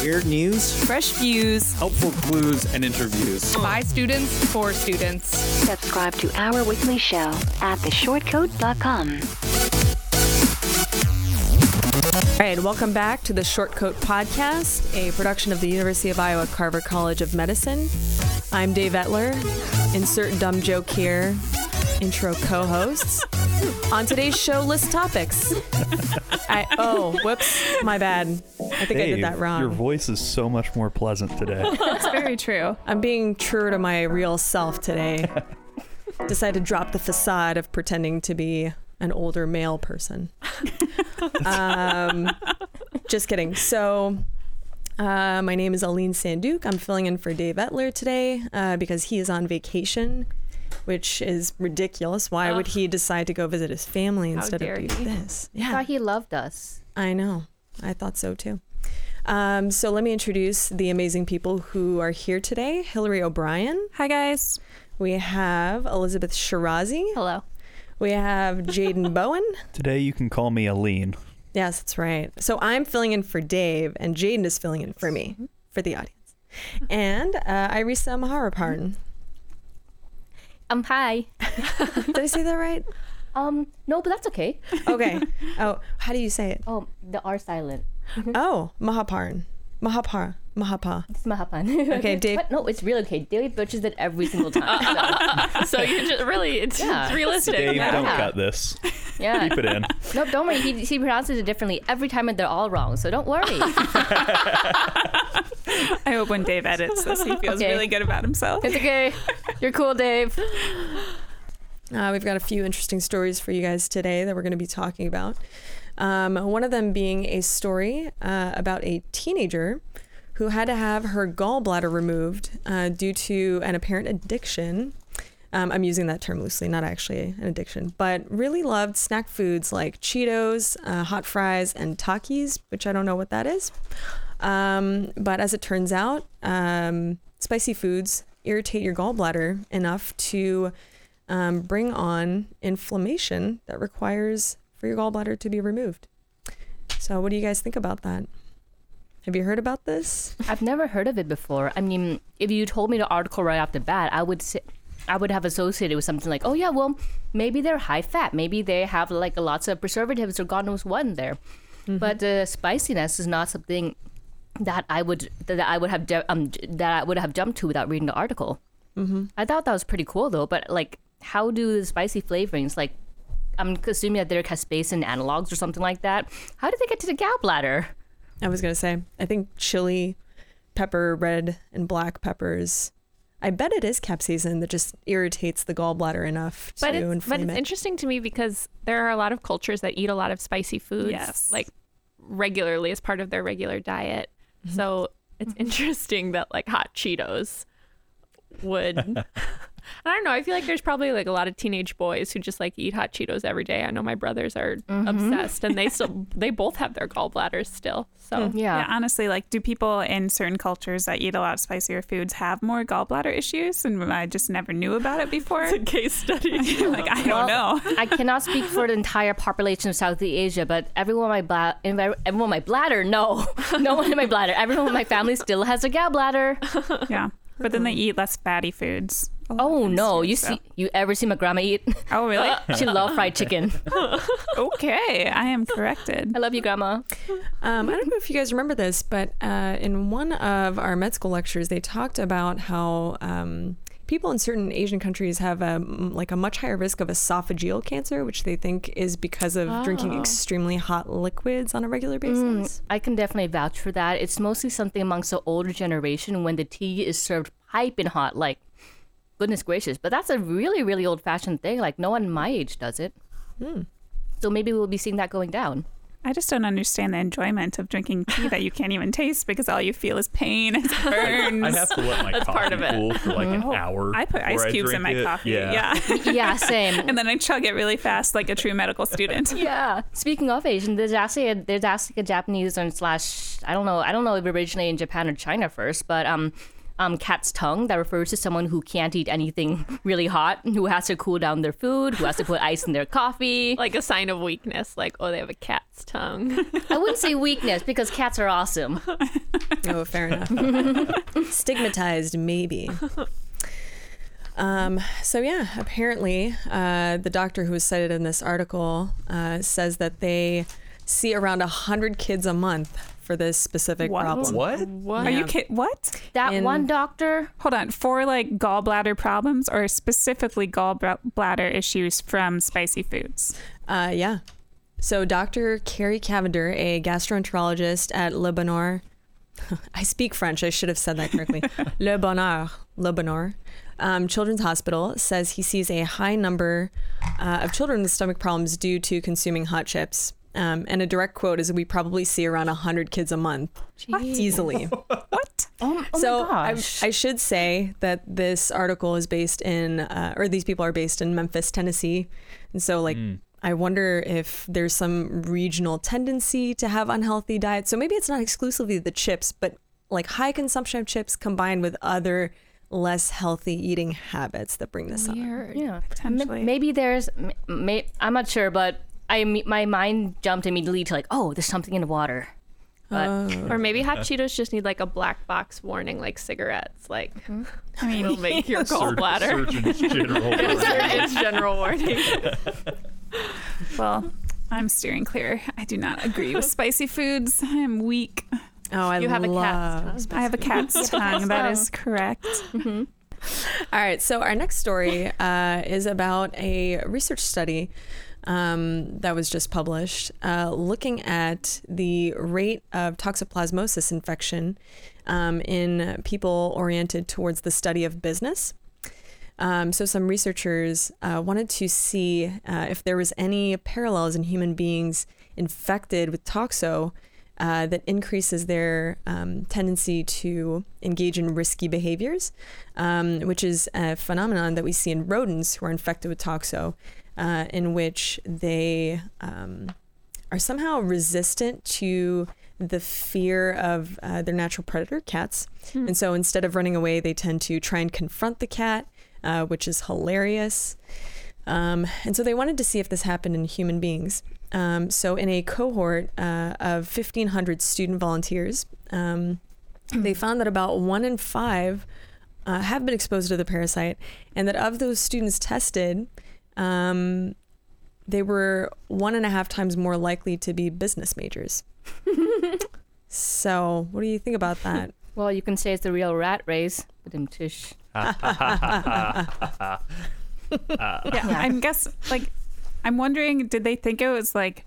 Weird news, fresh views, helpful clues, and interviews. By students, for students. Subscribe to our weekly show at theshortcoat.com. All right, welcome back to the Short Coat Podcast, a production of the University of Iowa Carver College of Medicine. I'm Dave Etler, insert dumb joke here, intro co-hosts. On today's show, list topics. Whoops, my bad. I think I did that wrong. Your voice is so much more pleasant today. That's very true. I'm being true to my real self today. Decided to drop the facade of pretending to be an older male person. Just kidding. So my name is Aline Sandouk. I'm filling in for Dave Etler today because he is on vacation, which is ridiculous. Why would he decide to go visit his family instead of do this? Yeah. I thought he loved us. I know. I thought so too. So let me introduce the amazing people who are here today. Hillary O'Brien. Hi, guys. We have Elizabeth Shirazi. Hello. We have Jayden Bowen. Today you can call me Aline. Yes, that's right. So I'm filling in for Dave, and Jayden is filling in for me, for the audience. And Irisa Amaharaparn. Hi. Did I say that right? No, but that's okay. Okay. Oh, how do you say it? Oh, the R silent. Oh, Mahaparn. Mahapa. It's Mahapan. Okay, Dave. But no, it's really okay. Dave butchers it every single time. So you just really, it's realistic. Dave, don't cut this. Yeah. Keep it in. No, don't worry. He pronounces it differently every time, and they're all wrong. So don't worry. I hope when Dave edits this, he feels really good about himself. It's okay. You're cool, Dave. We've got a few interesting stories for you guys today that we're going to be talking about. One of them being a story about a teenager who had to have her gallbladder removed due to an apparent addiction. I'm using that term loosely, not actually an addiction, but really loved snack foods like Cheetos, hot fries, and Takis, which I don't know what that is. But as it turns out, spicy foods irritate your gallbladder enough to bring on inflammation that requires for your gallbladder to be removed. So what do you guys think about that? Have you heard about this? I've never heard of it before. I mean, if you told me the article right off the bat, I would have associated with something like, oh yeah, well, maybe they're high fat. Maybe they have like lots of preservatives or God knows what in there. Mm-hmm. But the spiciness is not something that I would have jumped to without reading the article. Mm-hmm. I thought that was pretty cool though. But like, how do the spicy flavorings, like, I'm assuming that they're caspase analogs or something like that. How did they get to the gallbladder? I was gonna say, I think chili, pepper, red and black peppers. I bet it is capsaicin that just irritates the gallbladder enough to inflame it. But it's interesting to me because there are a lot of cultures that eat a lot of spicy foods, like regularly as part of their regular diet. Mm-hmm. So it's interesting that like hot Cheetos would. I don't know. I feel like there's probably like a lot of teenage boys who just like eat hot Cheetos every day. I know my brothers are obsessed, and they both have their gallbladders still. So yeah, honestly, like, do people in certain cultures that eat a lot of spicier foods have more gallbladder issues? And I just never knew about it before. It's a case study. I don't know. I cannot speak for the entire population of Southeast Asia, but everyone in my family still has a gallbladder. Yeah, but then they eat less fatty foods. Oh no! You ever see my grandma eat? Oh really? She loved fried chicken. Okay, I am corrected. I love you, Grandma. I don't know if you guys remember this, but in one of our med school lectures, they talked about how people in certain Asian countries have a much higher risk of esophageal cancer, which they think is because of drinking extremely hot liquids on a regular basis. I can definitely vouch for that. It's mostly something amongst the older generation when the tea is served piping hot, like. Goodness gracious, but that's a really, really old-fashioned thing. Like, no one my age does it. So maybe we'll be seeing that going down. I just don't understand the enjoyment of drinking tea that you can't even taste because all you feel is pain. It burns. I'd have to let my coffee cool for like an hour. I put ice cubes in my coffee. Yeah, same. And then I chug it really fast like a true medical student. Yeah. Speaking of Asian, there's actually a Japanese and / I don't know if it originated in Japan or China first, but cat's tongue that refers to someone who can't eat anything really hot, who has to cool down their food, who has to put ice in their coffee. Like a sign of weakness, like, oh, they have a cat's tongue. I wouldn't say weakness because cats are awesome. Oh, fair enough. Stigmatized, maybe. Apparently the doctor who was cited in this article says that they see around 100 kids a month for this specific problem. What? Yeah. Are you kidding? What? One doctor? Hold on. For like gallbladder problems or specifically gallbladder issues from spicy foods? Yeah. So Dr. Carrie Cavender, a gastroenterologist at Le Bonheur. I speak French. I should have said that correctly. Le Bonheur. Children's Hospital says he sees a high number of children with stomach problems due to consuming hot chips. And a direct quote is we probably see around 100 kids a month. Jeez. Easily. What? Oh my gosh. I should say that this article is based in, or these people are based in Memphis, Tennessee. And so like, I wonder if there's some regional tendency to have unhealthy diets. So maybe it's not exclusively the chips, but like high consumption of chips combined with other less healthy eating habits that bring this up. Yeah, potentially. Maybe there's, I'm not sure, but my mind jumped immediately to like, oh, there's something in the water. But, or maybe Hot Cheetos just need like a black box warning, like cigarettes. Like, I mean, it'll make your gallbladder. Surgeon's general warning. Well, I'm steering clear. I do not agree with spicy foods. I am weak. I have a cat's tongue. That is correct. Mm-hmm. All right. So our next story is about a research study that was just published, looking at the rate of toxoplasmosis infection in people oriented towards the study of business. So some researchers wanted to see if there was any parallels in human beings infected with toxo that increases their tendency to engage in risky behaviors, which is a phenomenon that we see in rodents who are infected with toxo. In which they are somehow resistant to the fear of their natural predator, cats. Mm. And so instead of running away, they tend to try and confront the cat, which is hilarious. And so they wanted to see if this happened in human beings. So in a cohort of 1,500 student volunteers, they found that about 1 in 5 have been exposed to the parasite, and that of those students tested, they were 1.5 times more likely to be business majors. So what do you think about that? Well, you can say it's the real rat race. Badum-tish. I'm wondering, did they think it was like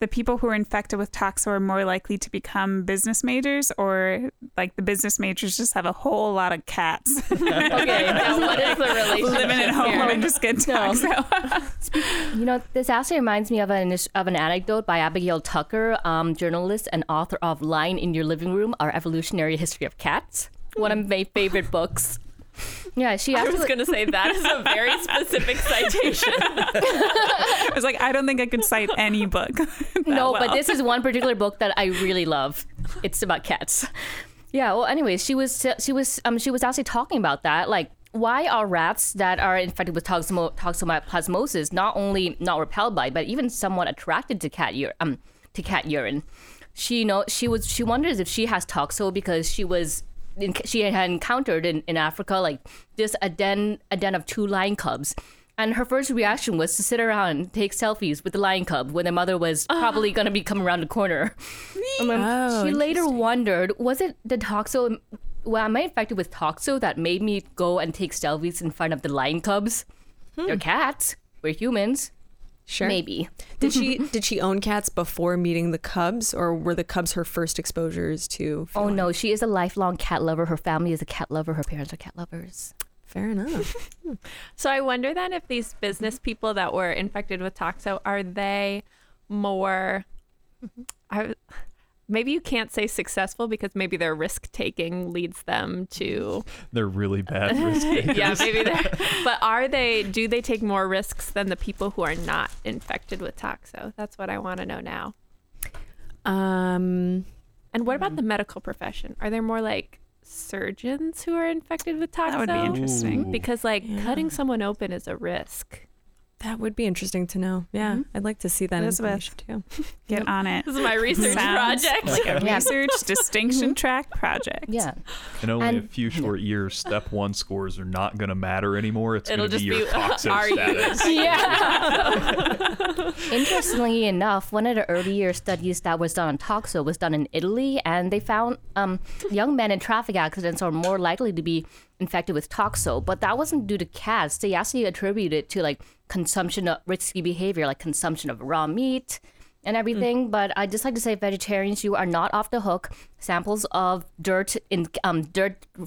the people who are infected with toxo are more likely to become business majors, or like the business majors just have a whole lot of cats? Okay, now what is the relationship? Living at home and just get toxo. You know, this actually reminds me of an anecdote by Abigail Tucker, journalist and author of "Line in Your Living Room: Our Evolutionary History of Cats," one of my favorite books. Yeah, she actually... I was going to say that is a very specific citation. I was like, I don't think I could cite any book. But this is one particular book that I really love. It's about cats. Yeah. Well, anyways, she was actually talking about that. Like, why are rats that are infected with toxoplasmosis not only not repelled by, but even somewhat attracted to cat urine? She wonders if she has toxo because she had encountered in Africa like this a den of 2 lion cubs, and her first reaction was to sit around and take selfies with the lion cub when the mother was probably going to be coming around the corner. She later wondered, was it the toxo? Well, am I infected with toxo that made me go and take selfies in front of the lion cubs? They're cats. We're humans. Sure. Maybe. Did she own cats before meeting the cubs, or were the cubs her first exposures to? Feline? Oh no, she is a lifelong cat lover. Her family is a cat lover. Her parents are cat lovers. Fair enough. So I wonder then if these business people that were infected with toxo, are they more Maybe you can't say successful because maybe their risk taking leads them to. They're really bad risk takers. Yeah, maybe they're. But do they take more risks than the people who are not infected with toxo? That's what I want to know now. And what about the medical profession? Are there more like surgeons who are infected with toxo? That would be interesting. Ooh. Because cutting someone open is a risk. That would be interesting to know. Yeah, I'd like to see that information too. Get on it. This is my research project. Like a research distinction track project. Yeah. And only a few short years, step 1 scores are not going to matter anymore. It's going to be your toxo status. Yeah. Interestingly enough, one of the earlier studies that was done on toxo was done in Italy, and they found young men in traffic accidents are more likely to be infected with toxo, but that wasn't due to cats. They actually attributed it to consumption of risky behavior, like consumption of raw meat and everything. But I just like to say, vegetarians, you are not off the hook. Samples of dirt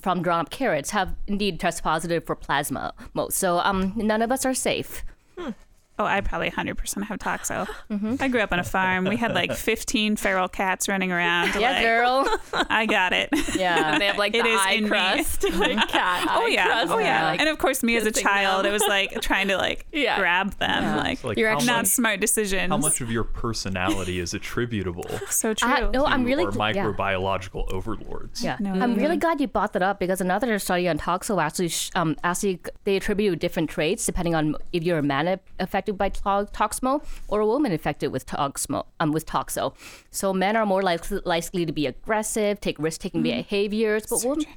from drawn up carrots have indeed test positive for plasma. So none of us are safe. Oh, I probably 100% have toxo. I grew up on a farm. We had 15 feral cats running around. Yeah, girl. I got it. Yeah. They have the eye crust. Cat eye crust. Oh, yeah. And of course, me as a child, it was trying to grab them. Yeah. You're actually not smart decisions. How much of your personality is attributable? So true. Or microbiological overlords. Yeah. No, I'm really glad you brought that up, because another study on toxo actually they attribute different traits depending on if you're a man affected by toxmo or a woman infected with toxmo with toxo. So men are more likely to be aggressive, take risk-taking behaviors, but women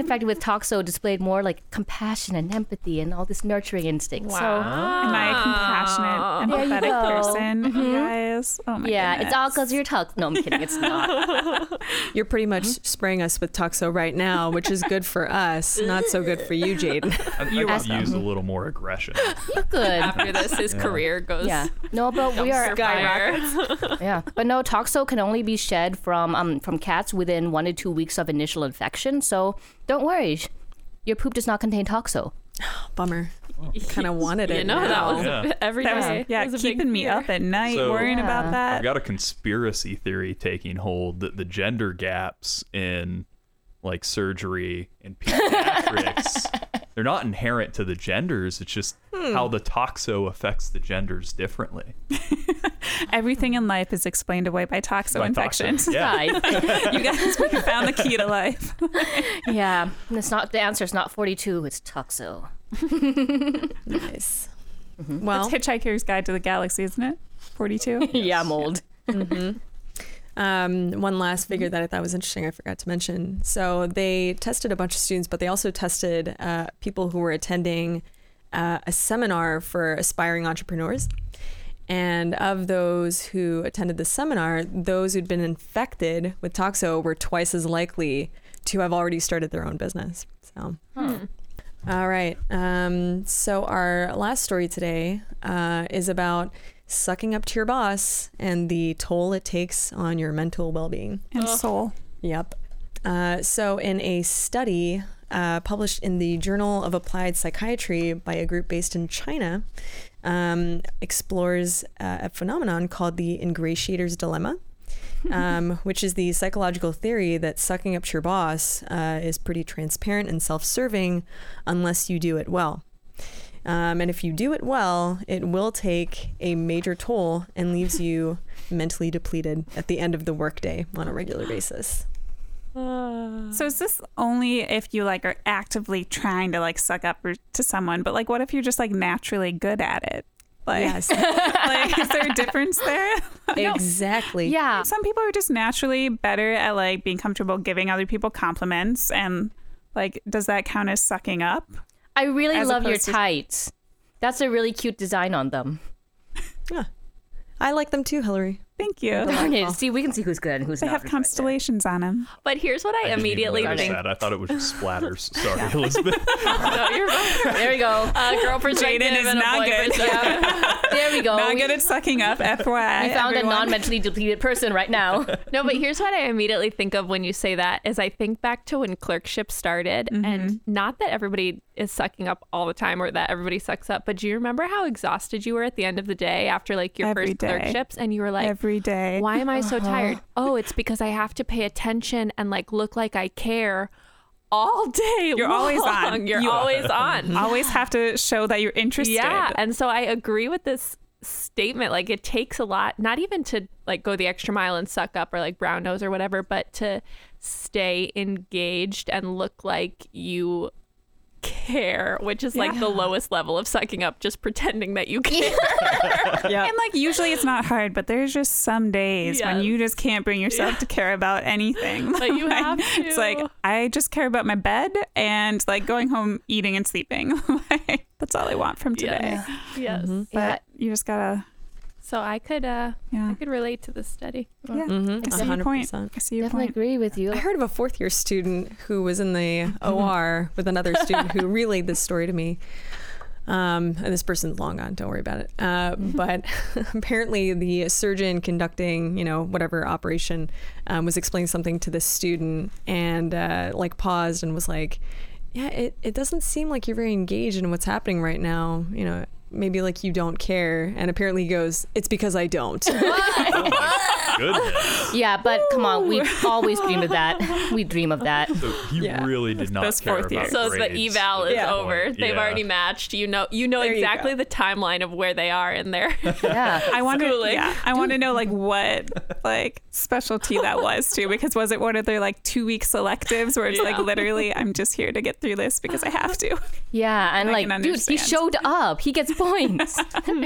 infected with toxo displayed more compassion and empathy and all this nurturing instinct. Wow. So, am I a compassionate, empathetic person, guys? Oh my goodness. It's all because you're toxo. No, I'm kidding. It's not. You're pretty much spraying us with toxo right now, which is good for us, not so good for you, Jayden. I could use a little more aggression. You could. After this, his career goes. Yeah. No, but we are skyrockets. Yeah. But no, toxo can only be shed from cats within 1 to 2 weeks of initial infection. So don't worry, your poop does not contain toxo. Bummer. Oh. Kind of wanted it. That was every day. That was keeping me up at night, worrying about that. I've got a conspiracy theory taking hold that the gender gaps in surgery and pediatrics. They're not inherent to the genders. It's just how the toxo affects the genders differently. Everything in life is explained away by toxo infections. Yeah. You guys found the key to life. Yeah. It's not, the answer is not 42, it's toxo. Nice. Mm-hmm. Well, it's Hitchhiker's Guide to the Galaxy, isn't it? 42? Yeah, I'm old. Mm-hmm. One last figure that I thought was interesting I forgot to mention. So they tested a bunch of students, but they also tested people who were attending a seminar for aspiring entrepreneurs. And of those who attended the seminar, those who'd been infected with toxo were twice as likely to have already started their own business. So, all right. So our last story today is about sucking up to your boss and the toll it takes on your mental well-being and soul. Yep. So in a study published in the Journal of Applied Psychiatry by a group based in China, explores a phenomenon called the ingratiator's dilemma, which is the psychological theory that sucking up to your boss is pretty transparent and self-serving unless you do it well. And if you do it well, it will take a major toll and leaves you mentally depleted at the end of the workday on a regular basis. So is this only if you are actively trying to suck up to someone? But what if you're just naturally good at it? Yes. Is there a difference there? Exactly. No. Yeah. Some people are just naturally better at being comfortable giving other people compliments, and does that count as sucking up? I really love your tights. That's a really cute design on them. Yeah. I like them too, Hillary. Thank you. Okay, see, we can see who's good and who's not. They have constellations on them. But here's what I immediately think. I thought it was just splatters. Sorry, Elizabeth. No, you're right. There we go. Girl perspective Jayden is and not a boy good. Perspective. There we go. Not good at sucking up, FYI. We found everyone. A non-mentally depleted person right now. No, but here's what I immediately think of when you say that is I think back to when clerkship started, and not that everybody is sucking up all the time or that everybody sucks up, but do you remember how exhausted you were at the end of the day after like your first clerkships, and you were like, every day, why am I so tired? Oh, it's because I have to pay attention and like look like I care all day. You're long. Always on. You're always on. Always have to show that you're interested. Yeah, and so I agree with this statement. Like it takes a lot, not even to like go the extra mile and suck up or like brown nose or whatever, but to stay engaged and look like you care, which is like the lowest level of sucking up, just pretending that you care. And like usually it's not hard, but there's just some days when you just can't bring yourself to care about anything. But you have to. It's like I just care about my bed and like going home, eating and sleeping. Like, that's all I want from today. Yes. But you just gotta. So I could I could relate to this study. Yeah, I see 100%. Your point. I see your definitely point. Agree with you. I heard of a fourth-year student who was in the OR with another student who relayed this story to me. And this person's long gone. Don't worry about it. But apparently the surgeon conducting, you know, whatever operation was explaining something to this student and like paused and was like, yeah, it doesn't seem like you're very engaged in what's happening right now, you know. Maybe like you don't care, and apparently he goes, it's because I don't. Oh goodness. Yeah, but come on, we always dream of that. We dream of that. So he really did not care about grades. So the eval is over. They've already matched. You know exactly the timeline of where they are in their I want to know like what like specialty that was too, because was it one of their like 2-week selectives where it's like literally I'm just here to get through this because I have to. Yeah, and like dude, he showed up. He gets points.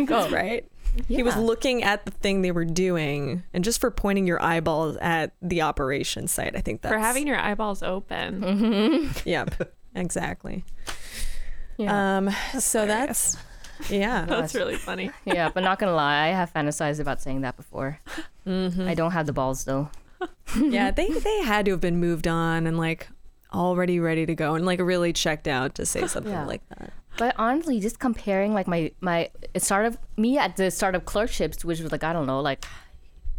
Go, right? Yeah. He was looking at the thing they were doing, and just for pointing your eyeballs at the operation site. I think that's for having your eyeballs open. Mm-hmm. Yep, exactly. Yeah. That's really funny. Yeah, but not gonna lie, I have fantasized about saying that before. I don't have the balls though. Yeah, they had to have been moved on and like already ready to go and like really checked out to say something like that. But honestly, just comparing like my it started me at the start of clerkships, which was like I don't know, like a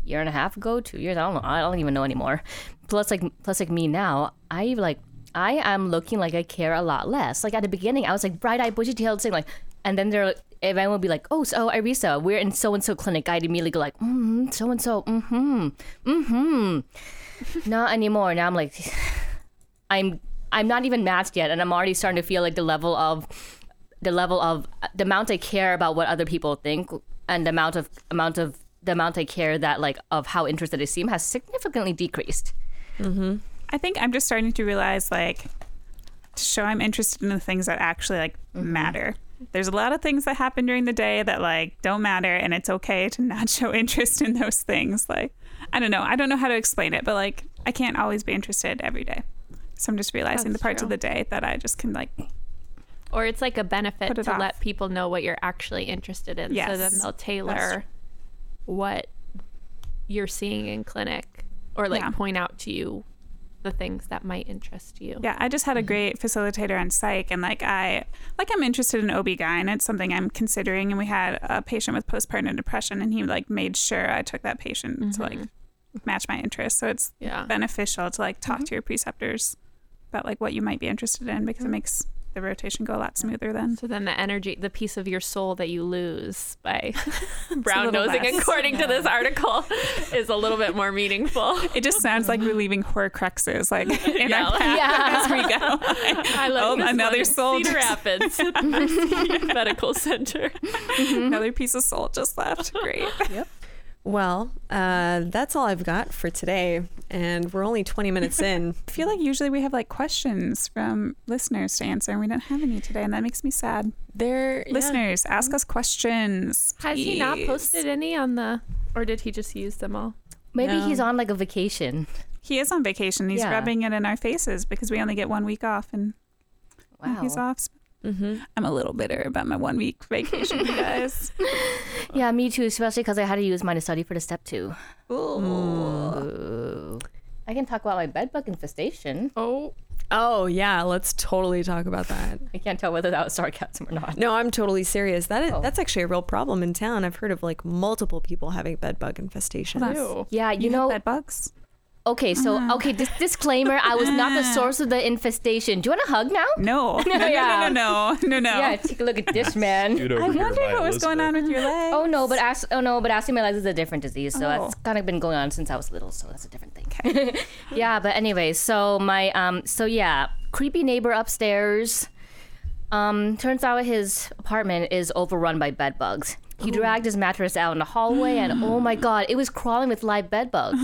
year and a half ago, 2 years, I don't know, I don't even know anymore. Plus like me now, I am looking like I care a lot less. Like at the beginning, I was like bright-eyed, bushy-tailed, saying like, and then everyone will be like, oh, Irisa, we're in so-and-so clinic. I'd immediately go like, so-and-so, Not anymore. Now I'm like, I'm not even matched yet, and I'm already starting to feel like the level of the amount I care about what other people think and the amount of the amount I care that like of how interested I seem has significantly decreased. I think I'm just starting to realize like to show I'm interested in the things that actually like matter. There's a lot of things that happen during the day that like don't matter, and it's okay to not show interest in those things. Like I don't know how to explain it, but like I can't always be interested every day. So I'm just realizing that's the parts of the day that I just can like. Or it's like a benefit to let people know what you're actually interested in. Yes. So then they'll tailor what you're seeing in clinic or like point out to you the things that might interest you. Yeah, I just had a great facilitator on psych, and like I'm interested in OB-GYN. It's something I'm considering, and we had a patient with postpartum depression, and he like made sure I took that patient to like match my interests. So it's beneficial to like talk to your preceptors about like what you might be interested in, because it makes the rotation go a lot smoother then. So then the energy, the piece of your soul that you lose by brown nosing, according to this article, is a little bit more meaningful. It just sounds like we're leaving horcruxes like in our path as we go. I love another soul. Cedar Rapids Medical Center. Another piece of soul just left. Great. Yep. Well, that's all I've got for today, and we're only 20 minutes in. I feel like usually we have like questions from listeners to answer, and we don't have any today, and that makes me sad. Listeners, ask us questions. Has he not posted any or did he just use them all? Maybe he's on like a vacation. He is on vacation. He's rubbing it in our faces because we only get 1 week off, and he's off. I'm a little bitter about my 1 week vacation, you guys. Yeah, me too, especially because I had to use mine to study for the step 2. Ooh. Ooh. I can talk about my bedbug infestation. Oh, yeah, let's totally talk about that. I can't tell whether that was sarcasm or not. No, I'm totally serious. That's actually a real problem in town. I've heard of like multiple people having bedbug infestations. Ew. Yeah, you know, bedbugs. Okay, so okay, disclaimer, I was not the source of the infestation. Do you want a hug now? No. No. Yeah, take a look at this, man. I wonder what was going on with your legs. Oh no, but osteomyelitis is a different disease, so that's kind of been going on since I was little, so that's a different thing. Okay. Yeah, but anyway, so my creepy neighbor upstairs. Turns out his apartment is overrun by bed bugs. He dragged his mattress out in the hallway, and oh my god, it was crawling with live bed bugs.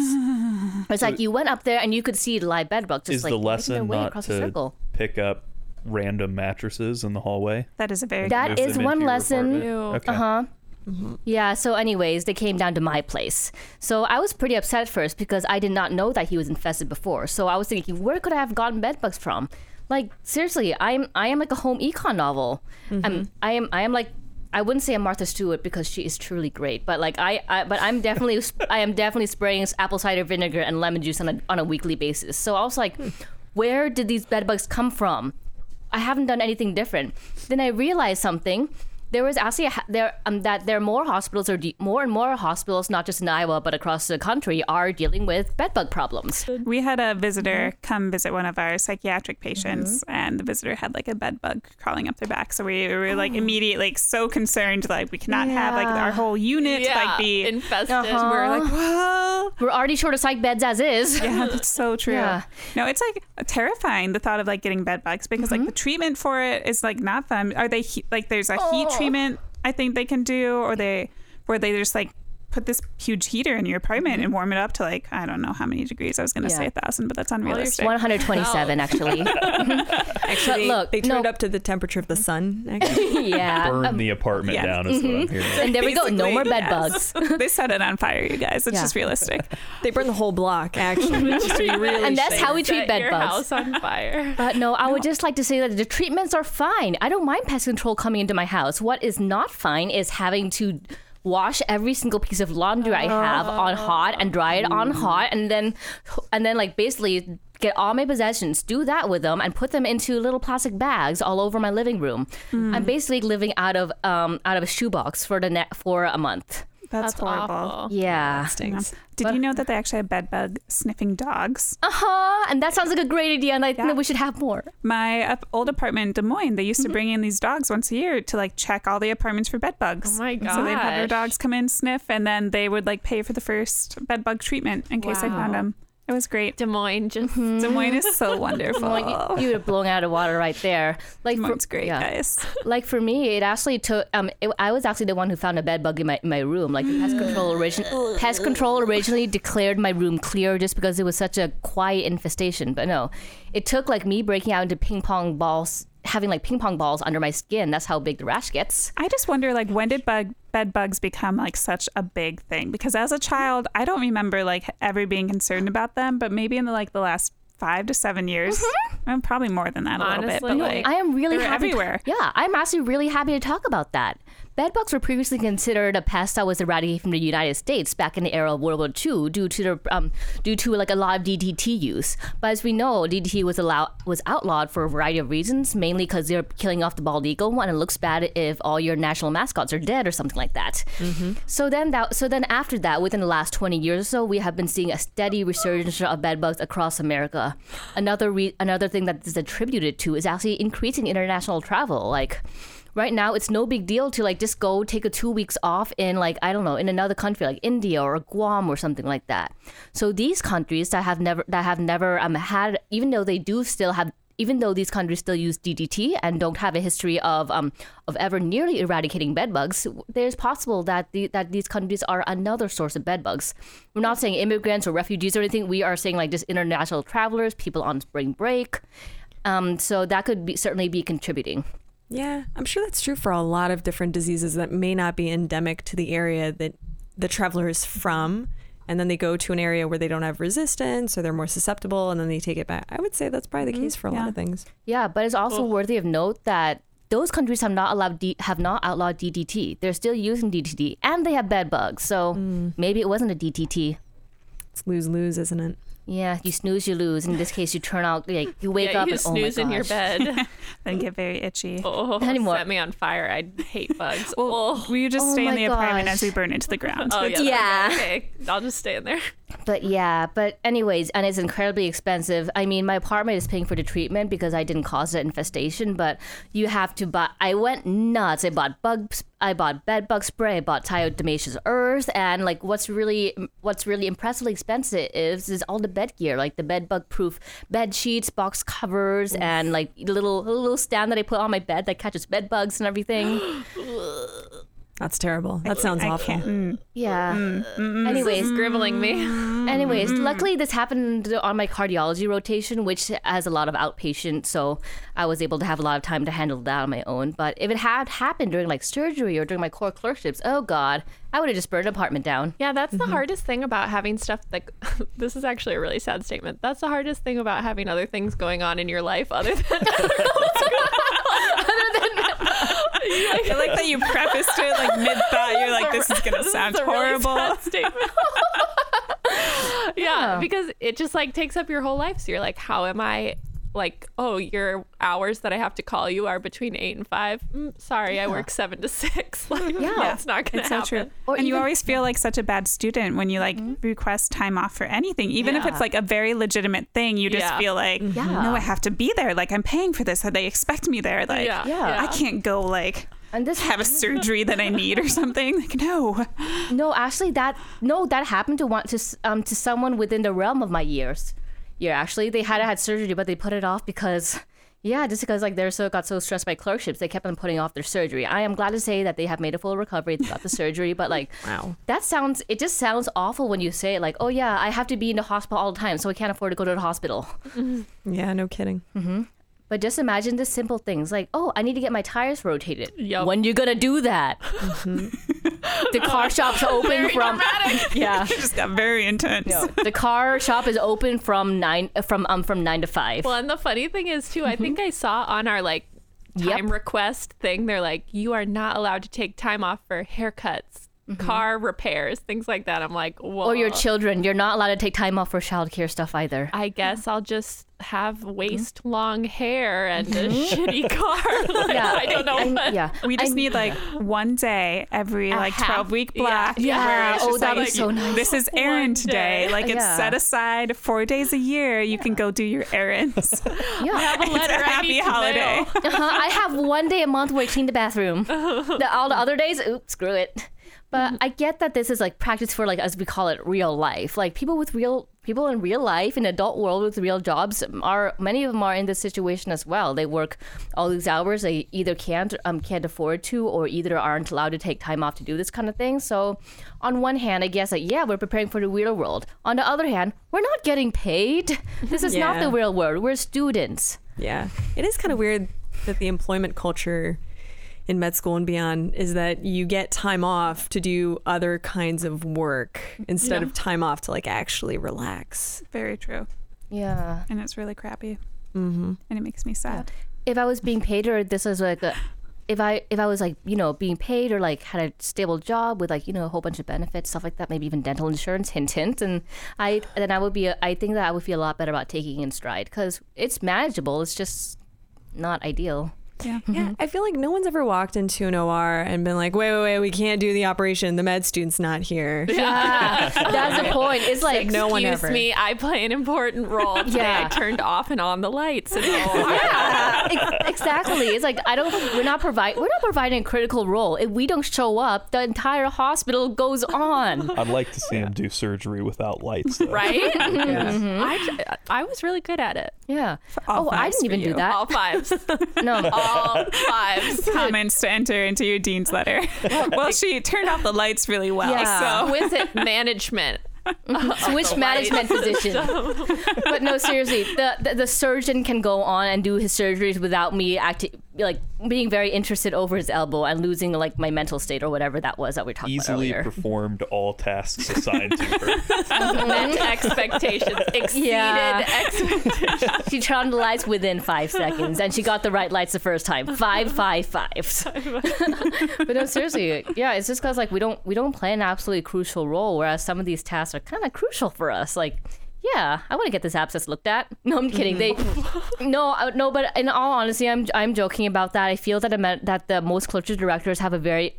It's so like you went up there and you could see live bed bugs. Just is like the lesson not to pick up random mattresses in the hallway? That is a very that is one lesson. Okay. Mm-hmm. Yeah, so anyways, they came down to my place. So I was pretty upset at first because I did not know that he was infested before. So I was thinking, where could I have gotten bed bugs from? Like seriously, I am like a home econ novel. Mm-hmm. I am like, I wouldn't say I'm Martha Stewart because she is truly great, but like I am definitely spraying apple cider vinegar and lemon juice on a weekly basis. So I was like, where did these bed bugs come from? I haven't done anything different. Then I realized something. There was actually that there are more hospitals, or more and more hospitals, not just in Iowa but across the country, are dealing with bedbug problems. We had a visitor come visit one of our psychiatric patients, and the visitor had like a bedbug crawling up their back. So we were like immediately like so concerned, like we cannot have like our whole unit like be infested. We're like, whoa. We're already short of psych beds as is. Yeah, that's so true. Yeah. No, it's like terrifying, the thought of like getting bedbugs, because like the treatment for it is like not fun. Are they like there's a heat treatment? I think they can do, or they just like put this huge heater in your apartment and warm it up to like, I don't know how many degrees. I was going to say 1,000, but that's unrealistic. 127 actually. Actually, look, they turned up to the temperature of the sun. Actually. Yeah, burn the apartment down is what I'm hearing. And there basically, we go, no more bed bugs. They set it on fire, you guys. It's just realistic. They burn the whole block actually. Just to be really and that's how we treat bed bugs. House on fire. But no, I would just like to say that the treatments are fine. I don't mind pest control coming into my house. What is not fine is having to wash every single piece of laundry I have on hot and dry it on hot, and then like basically get all my possessions, do that with them, and put them into little plastic bags all over my living room. I'm basically living out of a shoebox for a month. That's horrible. Awful. Yeah. Stinks. Did you know that they actually have bedbug sniffing dogs? And that sounds like a great idea, and I think that we should have more. My old apartment in Des Moines, they used to bring in these dogs once a year to like check all the apartments for bedbugs. Oh my god! So they'd have their dogs come in, sniff, and then they would like pay for the first bedbug treatment in case I found them. It was great. Des Moines is so wonderful. Moines, you would have blown out of water right there. Like Des Moines, great guys. Like for me, it actually took. I was actually the one who found a bed bug in my room. Like pest control originally declared my room clear just because it was such a quiet infestation. But no, it took like me breaking out into ping pong balls, having like ping pong balls under my skin. That's how big the rash gets. I just wonder, like, when did bed bugs become like such a big thing? Because as a child, I don't remember like ever being concerned about them, but maybe in the last 5 to 7 years, and probably more than that, a little bit. But like, I am really happy. Everywhere. Yeah, I'm actually really happy to talk about that. Bedbugs were previously considered a pest that was eradicated from the United States back in the era of World War II due to like a lot of DDT use. But as we know, DDT was outlawed for a variety of reasons, mainly because they're killing off the bald eagle, and it looks bad if all your national mascots are dead or something like that. So then after that, within the last 20 years or so, we have been seeing a steady resurgence of bedbugs across America. Another thing that is attributed to is actually increasing international travel. Like, right now, it's no big deal to like just go take a 2 weeks off in like, I don't know, in another country like India or Guam or something like that. So these countries that have never had, even though these countries still use DDT and don't have a history of ever nearly eradicating bedbugs, there's possible that these countries are another source of bedbugs. We're not saying immigrants or refugees or anything. We are saying like just international travelers, people on spring break. So that could certainly be contributing. Yeah, I'm sure that's true for a lot of different diseases that may not be endemic to the area that the traveler is from, and then they go to an area where they don't have resistance or they're more susceptible, and then they take it back. I would say that's probably the case for a lot of things. Yeah, but it's also worthy of note that those countries have not outlawed DDT. They're still using DDT, and they have bed bugs. So maybe it wasn't a DDT. It's lose-lose, isn't it? Yeah, you snooze, you lose. In this case, you turn out, like, you wake up and oh my gosh. You snooze in your bed. Then get very itchy. Oh, set me on fire. I hate bugs. Well, will you just stay in the apartment as we burn into the ground? Oh, yeah. Okay, I'll just stay in there. But anyways, and it's incredibly expensive. I mean, my apartment is paying for the treatment because I didn't cause the infestation, but you have to buy, I went nuts. I bought bed bug spray, I bought Thiodomaceous earth, and like what's really impressively expensive is all the bed gear, like the bed bug proof bed sheets, box covers, and like little stand that I put on my bed that catches bed bugs and everything. That's terrible. That sounds awful. Yeah. Anyways, scribbling me. Anyways, luckily this happened on my cardiology rotation, which has a lot of outpatient, so I was able to have a lot of time to handle that on my own. But if it had happened during like surgery or during my core clerkships, oh God, I would have just burned an apartment down. Yeah, that's the hardest thing about having stuff like this is actually a really sad statement. That's the hardest thing about having other things going on in your life other than I feel like that you prefaced it like mid-thought. You're like, this is going to sound horrible. Really statement. Yeah, because it just like takes up your whole life. So you're like, how am I like, oh, your hours that I have to call you are between 8 and 5. I work 7 to 6. Like, that's not going to happen. So true. Or and you always feel like such a bad student when you like request time off for anything, even if it's like a very legitimate thing. You just feel like, no, I have to be there. Like I'm paying for this. They expect me there. Like, I can't go like. And this have a surgery that I need or something? Like, no. Actually, that happened to someone within the realm of my years. Yeah, actually, they had surgery, but they put it off because, just because like they got so stressed by clerkships, they kept on putting off their surgery. I am glad to say that they have made a full recovery. They got the surgery, but like, wow, it just sounds awful when you say it. Like, oh yeah, I have to be in the hospital all the time, so I can't afford to go to the hospital. Yeah, no kidding. But just imagine the simple things like, oh, I need to get my tires rotated. Yep. When you gonna do that? The car shop's open from dramatic. Yeah, it just got very intense. No. The car shop is open from 9 to 5. Well, and the funny thing is too, I think I saw on our like time request thing, they're like, you are not allowed to take time off for haircuts, car repairs, things like that. I'm like, whoa. Or your children, you're not allowed to take time off for childcare stuff either. I guess I'll just have waist long hair and a shitty car. Like, I don't know. We just need like one day every like 12-week block. Yeah. Oh, that is so nice. This is errand day. Like it's set aside 4 days a year. You can go do your errands. I have a letter. It's a happy holiday. I have one day a month where I clean the bathroom. All the other days, oops, screw it. But I get that this is like practice for like, as we call it, real life. Like people in real life, in adult world with real jobs, many of them are in this situation as well. They work all these hours. They either can't afford to, or either aren't allowed to take time off to do this kind of thing. So on one hand, I guess that, we're preparing for the real world. On the other hand, we're not getting paid. This is not the real world. We're students. Yeah. It is kind of weird that the employment culture in med school and beyond is that you get time off to do other kinds of work instead of time off to like actually relax. Very true. Yeah. And it's really crappy. And it makes me sad. If I was being paid, or this is like a, if I was like, you know, being paid or like had a stable job with like, you know, a whole bunch of benefits, stuff like that, maybe even dental insurance, hint, and I think that I would feel a lot better about taking it in stride because it's manageable. It's just not ideal. Yeah. Yeah, I feel like no one's ever walked into an OR and been like, wait, we can't do the operation. The med student's not here. Yeah, that's the point. It's like, no one ever. Excuse me, I play an important role today. Yeah. I turned off and on the lights. And exactly. It's like, we're not providing a critical role. If we don't show up, the entire hospital goes on. I'd like to see him do surgery without lights, though. Right? I was really good at it. Yeah. Oh, I didn't even do that. All fives. No. All fives. Comments to enter into your dean's letter. Well, she turned off the lights really well. Yeah. So. With it, management. Switch management position. But no, seriously, the surgeon can go on and do his surgeries without me like being very interested over his elbow and losing like my mental state or whatever that was that we talked about earlier. Easily performed all tasks assigned to her. Met expectations. Exceeded expectations. She tranquilized within 5 seconds and she got the right lights the first time. 5, 5, 5. But no, seriously, yeah, it's just because like we don't play an absolutely crucial role, whereas some of these tasks are kind of crucial for us. Like, yeah, I want to get this abscess looked at. No, I'm kidding. No, but in all honesty, I'm joking about that. I feel that the most collegiate directors have a very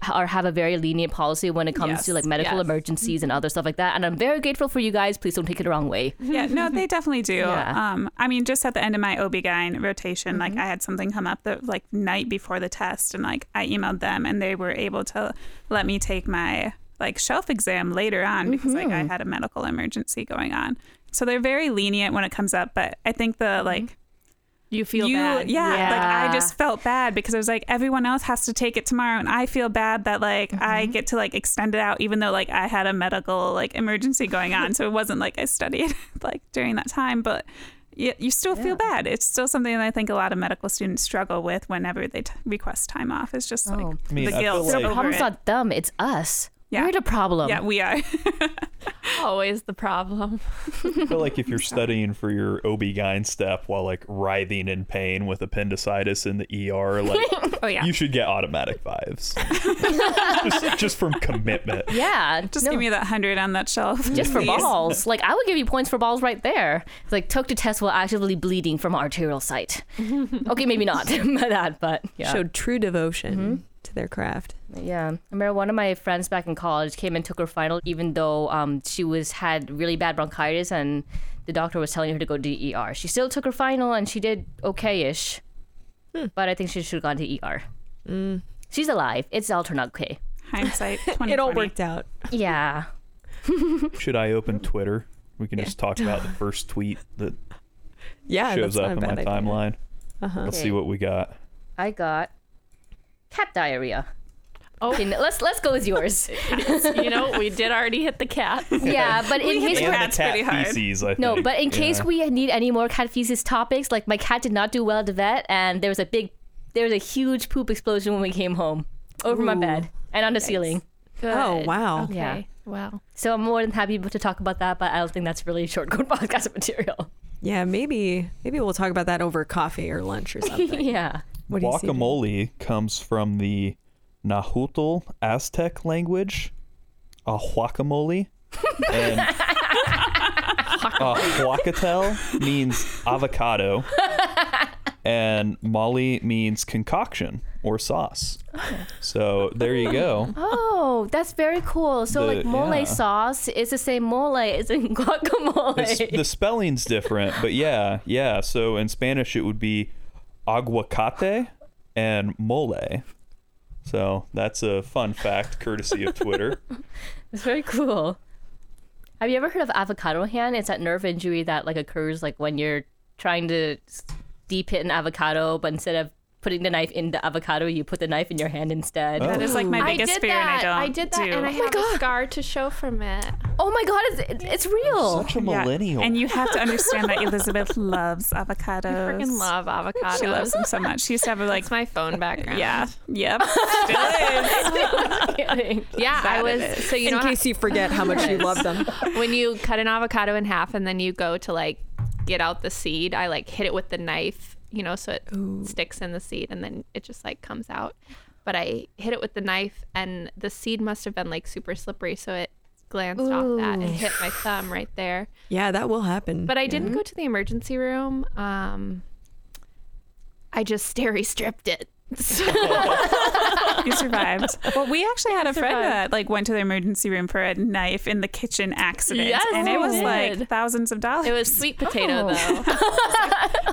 lenient policy when it comes to like medical emergencies and other stuff like that. And I'm very grateful for you guys. Please don't take it the wrong way. Yeah, no, they definitely do. Yeah. I mean, just at the end of my OB-GYN rotation, mm-hmm. like I had something come up the like night before the test, and like I emailed them, and they were able to let me take my like shelf exam later on because mm-hmm. like I had a medical emergency going on. So they're very lenient when it comes up, but I think the like you feel bad. Yeah, like I just felt bad because I was like, everyone else has to take it tomorrow, and I feel bad that like mm-hmm. I get to like extend it out, even though like I had a medical like emergency going on. So it wasn't like I studied like during that time, but you still feel bad. It's still something that I think a lot of medical students struggle with whenever they request time off. It's just like the guilt. The problem's not them; it's us. Yeah. We're the problem. Yeah, we are. Always the problem. I feel like if you're studying for your OB-GYN step while like writhing in pain with appendicitis in the ER, like you should get automatic vibes. just from commitment. Yeah. Just give me that 100 on that shelf. Just for balls. Like I would give you points for balls right there. It's like took the test while actively bleeding from arterial site. Okay, maybe not that, but yeah. Showed true devotion. Mm-hmm. to their craft. Yeah. I remember one of my friends back in college came and took her final even though she had really bad bronchitis and the doctor was telling her to go to the ER. She still took her final and she did okay-ish. But I think she should have gone to ER. She's alive. It's all turned out okay. Hindsight 2020. It all worked out. Yeah. Should I open Twitter? We can just talk about the first tweet that shows up in my timeline. Let's see what we got. I got cat diarrhea. Okay, let's go with yours. You know, we did already hit the cat. Yeah, but in case we need any more cat feces topics, like my cat did not do well at the vet, and there was a huge poop explosion when we came home over my bed and on the ceiling. Good. Oh wow! Okay. Yeah, wow. So I'm more than happy to talk about that, but I don't think that's really short code podcast material. Yeah, maybe we'll talk about that over coffee or lunch or something. Yeah. Guacamole comes from the Nahuatl Aztec language. A guacamole and a huacatel means avocado and mole means concoction or sauce. So there you go. Oh, that's very cool. So the, like mole sauce is the same mole as in guacamole. The spelling's different, but yeah. So in Spanish it would be aguacate and mole. So that's a fun fact courtesy of Twitter. It's very cool. Have you ever heard of avocado hand? It's that nerve injury that like occurs like when you're trying to deep hit an avocado, but instead of putting the knife in the avocado, you put the knife in your hand instead. Oh. That is like my biggest fear, and I did that, and I have a scar to show from it. Oh my god, it's real. I'm such a millennial. Yeah. And you have to understand that Elizabeth loves avocados. I freaking love avocados. She loves them so much. She used to have a like... That's my phone background. Yeah. Yep. Still is. Yeah, I was... So you in case you forget how much you love them. When you cut an avocado in half and then you go to like get out the seed, I like hit it with the knife, you know, so it sticks in the seed and then it just like comes out. But I hit it with the knife and the seed must have been like super slippery, so it glanced off that and hit my thumb right there. Yeah, that will happen. But I didn't go to the emergency room. I just steri-stripped it. So. You survived. Well, we actually had a friend that like went to the emergency room for a knife in the kitchen accident, and it was like thousands of dollars. It was sweet potato though.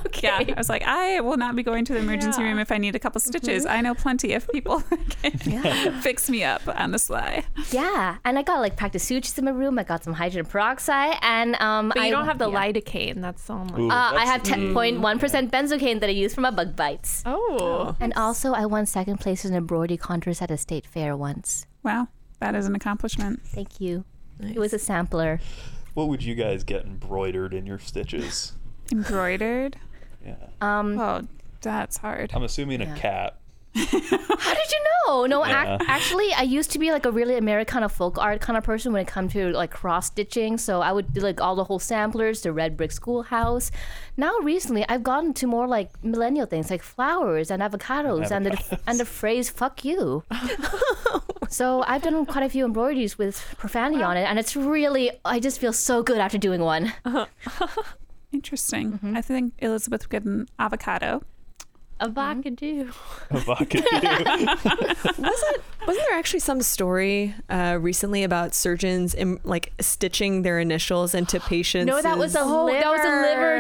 Okay. Yeah, I was like, I will not be going to the emergency room if I need a couple stitches. Mm-hmm. I know plenty of people that can fix me up on the sly. Yeah, and I got like practice sutures in my room. I got some hydrogen peroxide, and but I don't have the lidocaine. That's so much. I have 10.1% benzocaine that I use for my bug bites. Oh, and also I won second place in embroidery contest at a state fair once. Wow, that is an accomplishment. Thank you. Nice. It was a sampler. What would you guys get embroidered in your stitches? Embroidered? Yeah. That's hard. I'm assuming a cat. How did you know? No, yeah. Actually, I used to be like a really Americana folk art kind of person when it comes to like cross stitching. So I would do like all the whole samplers, the red brick schoolhouse. Now recently, I've gotten to more like millennial things, like flowers and avocados, and the phrase "fuck you." So I've done quite a few embroideries with profanity on it, and it's really, I just feel so good after doing one. Interesting. Mm-hmm. I think Elizabeth would get an avocado. Avocado. Wasn't there actually some story recently about surgeons like stitching their initials into patients? No, that was a liver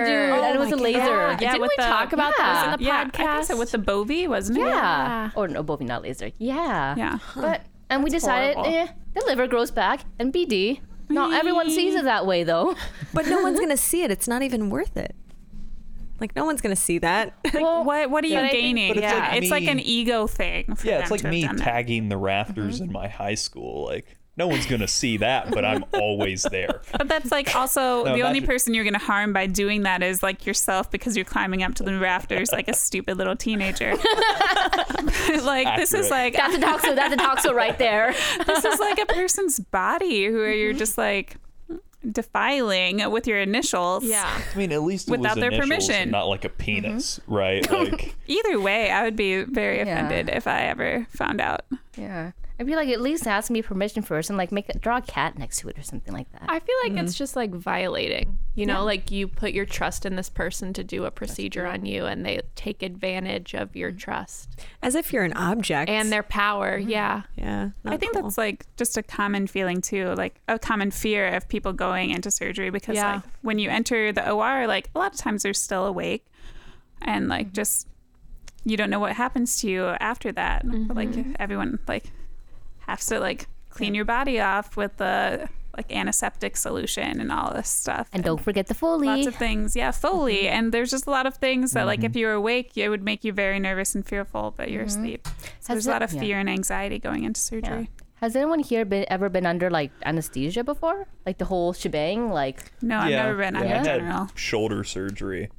dude, and it was a laser. Yeah. Didn't we talk about that on the podcast? I think so, with the Bovie, wasn't it? Yeah. Or no, Bovie, not laser. Yeah. Yeah. But and we decided the liver grows back and BD. Not everyone sees it that way though. But no one's gonna see it. It's not even worth it. Like, no one's going to see that. Well, what are you gaining? It's, like, it's like an ego thing. For them, it's like me tagging the rafters in my high school. Like, no one's going to see that, but I'm always there. But that's like also the only person you're going to harm by doing that is like yourself, because you're climbing up to the rafters like a stupid little teenager. Like, accurate. This is like... That's a toxo right there. This is like a person's body who you're just like... defiling with your initials. Yeah, I mean, at least it without was their permission, not like a penis, right? Like either way, I would be very offended if I ever found out. Yeah, I'd be like, at least ask me permission first, and like draw a cat next to it or something like that. I feel like it's just like violating, you know, like you put your trust in this person to do a procedure on you, and they take advantage of your trust as if you're an object and their power. Yeah. I think that's like just a common feeling too, like a common fear of people going into surgery, because like when you enter the OR, like a lot of times they're still awake, and like just you don't know what happens to you after that. But like if everyone like has to like clean your body off with the like antiseptic solution and all this stuff, and don't forget the Foley, lots of things. And there's just a lot of things that like if you're awake it would make you very nervous and fearful, but you're asleep, so there's a lot of fear and anxiety going into surgery. Has anyone here ever been under like anesthesia before, like the whole shebang? Like no, I've never been under general shoulder surgery,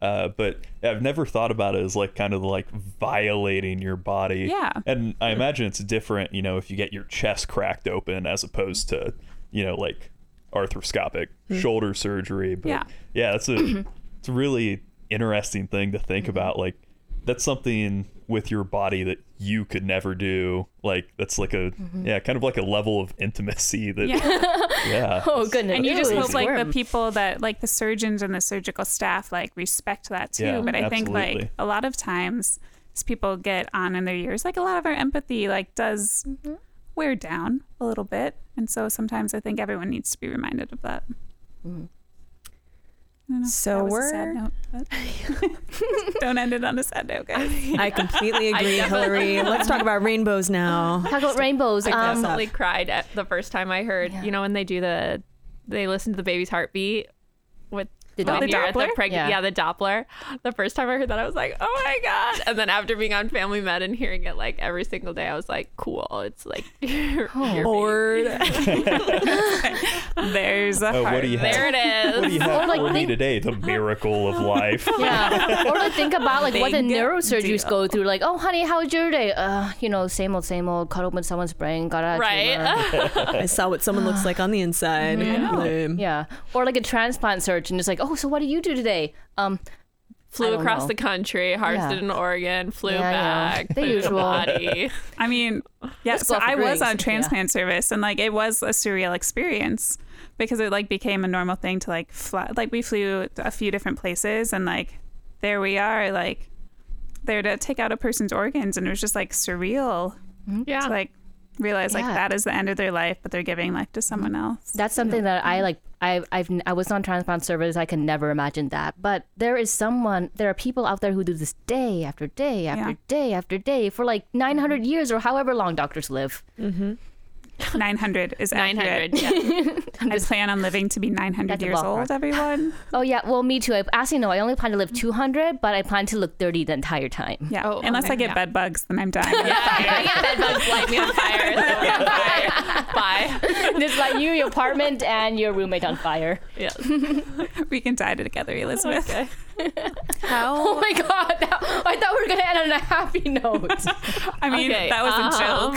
but I've never thought about it as like kind of like violating your body. And I imagine it's different, you know, if you get your chest cracked open as opposed to, you know, like arthroscopic shoulder surgery. But that's it's a really interesting thing to think about. Like that's something with your body that you could never do. Like that's like a kind of like a level of intimacy that oh goodness. And you just hope like the people that like the surgeons and the surgical staff like respect that too. But I think like a lot of times as people get on in their years, like a lot of our empathy like does wear down a little bit, and so sometimes I think everyone needs to be reminded of that. So we're a sad note, but... Don't end it on a sad note, guys. I completely agree, Hillary. Let's talk about rainbows now. Talk about rainbows. I definitely cried at the first time I heard, you know, when they do they listen to the baby's heartbeat with the Doppler. The Doppler. The first time I heard that, I was like, oh my God. And then after being on Family Med and hearing it like every single day, I was like, cool. It's like, Lord. There's a heart. What do you have? There it is. What do you have for me today? The miracle of life. Yeah. Or like think about like what the neurosurgeons go through. Like, oh, honey, how was your day? You know, same old, caught open someone's brain, got out of tumor. I saw what someone looks like on the inside. Yeah. Or like a transplant surgeon is like, oh, so what do you do today? Flew across the country, harvested in Oregon, flew back. The usual. Body. I mean, so I was on transplant service, and like it was a surreal experience because it like became a normal thing to like fly. Like we flew a few different places, and like there we are, like there to take out a person's organs, and it was just like surreal. Yeah. To, like realize like that is the end of their life, but they're giving life to someone else. That's something that I like. I was on transplant service. I can never imagine that. But there are people out there who do this day after day after day after day for like 900 years or however long doctors live. 900 is 900. I plan on living to be 900 years old, everyone. Oh yeah, well me too. I only plan to live 200, but I plan to look 30 the entire time. Yeah, unless I get bed bugs, then I'm dying. I get bed bugs, light me on fire, set me on fire. Bye. Just light you, your apartment, and your roommate on fire. Yeah, we can die together, Elizabeth. Okay. How? Oh my God. I thought we were going to end on a happy note. I mean, okay, that was a joke.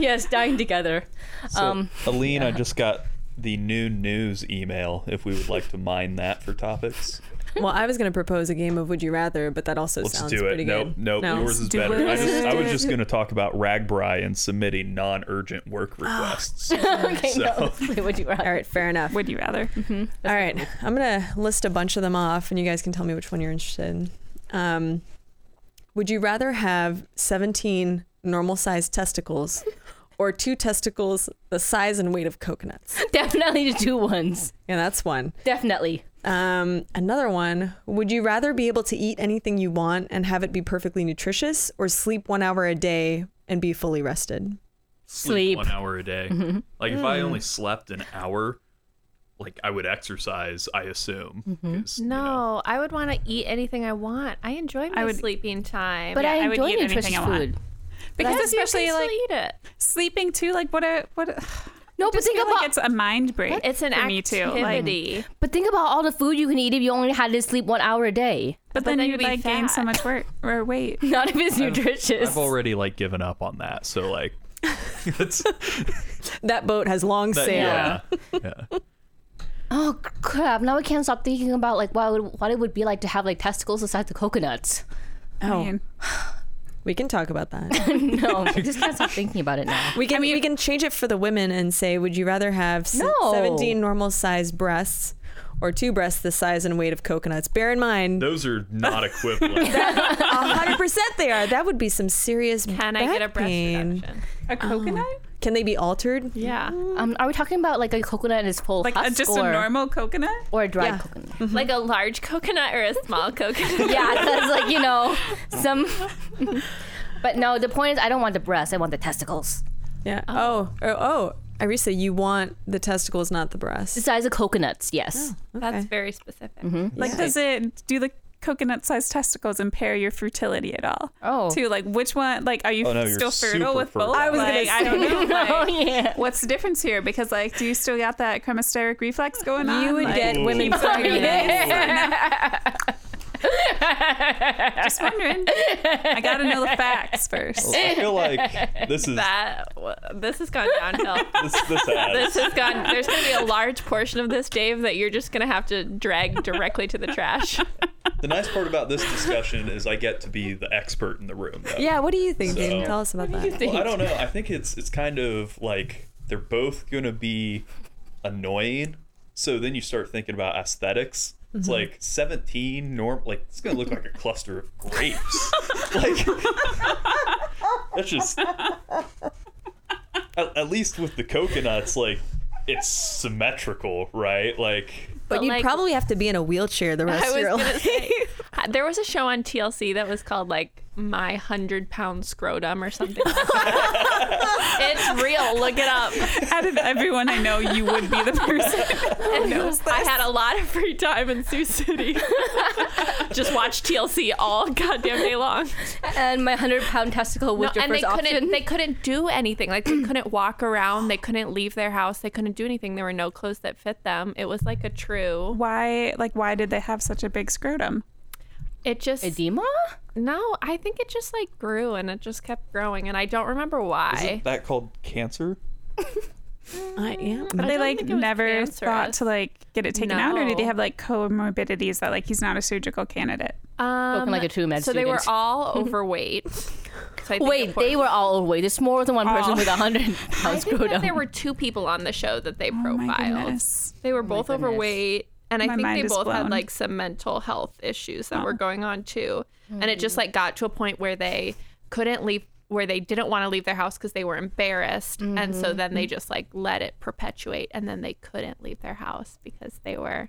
Yes, dying together. So, Aline, yeah. I just got the new news email if we would like to mine that for topics. Well, I was going to propose a game of Would You Rather, but that also sounds pretty good. Let's do it. No, yours is better. I was just going to talk about Ragbri and submitting non-urgent work requests. Okay, so. No. Would you rather? All right, fair enough. Would you rather? Mm-hmm. All right, I'm going to list a bunch of them off, and you guys can tell me which one you're interested in. Would you rather have 17 normal-sized testicles or 2 testicles the size and weight of coconuts? Definitely the 2 ones. Yeah, that's one. Definitely. Another one, would you rather be able to eat anything you want and have it be perfectly nutritious, or sleep 1 hour a day and be fully rested? Sleep. 1 hour a day. Mm-hmm. Like if I only slept an hour, like I would exercise, I assume. Mm-hmm. No, you know. I would want to eat anything I want. I enjoy my sleeping time. But yeah, I enjoy nutritious food. Because especially like eat it. Sleeping too, like what a... No, but think about like it's a mind break. It's an activity. Like, but think about all the food you can eat if you only had to sleep 1 hour a day. But then you'd like gain so much weight. Not if it's nutritious. I've already like given up on that. So like, that boat has long sailed. Yeah. Oh crap! Now I can't stop thinking about like what it would be like to have like testicles inside the coconuts. Oh. Man. We can talk about that. No, I just can't stop thinking about it now. We can change it for the women and say, would you rather have 17 normal-sized breasts or 2 breasts the size and weight of coconuts? Bear in mind... those are not equivalent. 100% they are. That would be some serious Can I get a breast reduction? A coconut? Can they be altered? Yeah. Are we talking about like a coconut is full like husk? Like just a normal coconut? Or a dried coconut? Mm-hmm. Like a large coconut or a small coconut? Yeah, because like, you know, some... But no, the point is I don't want the breasts. I want the testicles. Yeah. Oh, Irisa, you want the testicles, not the breasts. The size of coconuts, yes. Oh, okay. That's very specific. Mm-hmm. Like, does it... do the coconut-sized testicles impair your fertility at all? Oh. Too, like, which one... like, are you still fertile with both? I was like, I don't know. Like, what's the difference here? Because, like, do you still got that chromosteric reflex going on? You would like, get women pregnant. Just wondering. I gotta know the facts first. Well, I feel like this has gone downhill. This has gone. There's gonna be a large portion of this, Dave, that you're just gonna have to drag directly to the trash. The nice part about this discussion is I get to be the expert in the room. Though. Yeah. What do you think, Dave? Tell us about that. Well, I don't know. I think it's kind of like they're both gonna be annoying. So then you start thinking about aesthetics. It's like 17 like it's gonna look like a cluster of grapes. Like that's just at least with the coconuts, like it's symmetrical, right? Like but you'd like, probably have to be in a wheelchair the rest of your life. There was a show on TLC that was called like My 100-Pound Scrotum or something. It's real. Look it up. Out of everyone I know, you would be the person. I had a lot of free time in Sioux City. Just watched TLC all goddamn day long. And my 100-pound testicle was your first option. And they couldn't do anything. Like they couldn't walk around. They couldn't leave their house. They couldn't do anything. There were no clothes that fit them. It was like a true. Why did they have such a big scrotum? It just edema? No, I think it just like grew and it just kept growing and I don't remember why. Isn't that called cancer? I am. But they like never thought to like get it taken out, or did they have like comorbidities that like he's not a surgical candidate? Spoken like a true med student. They were all overweight. Wait, they were all overweight. It's more than one person with 100 pounds. I think that there were 2 people on the show that they profiled. They were both overweight. And I think they both had like some mental health issues that were going on too. Mm. And it just like got to a point where they couldn't leave, where they didn't want to leave their house because they were embarrassed. Mm-hmm. And so then they just like let it perpetuate and then they couldn't leave their house because they were.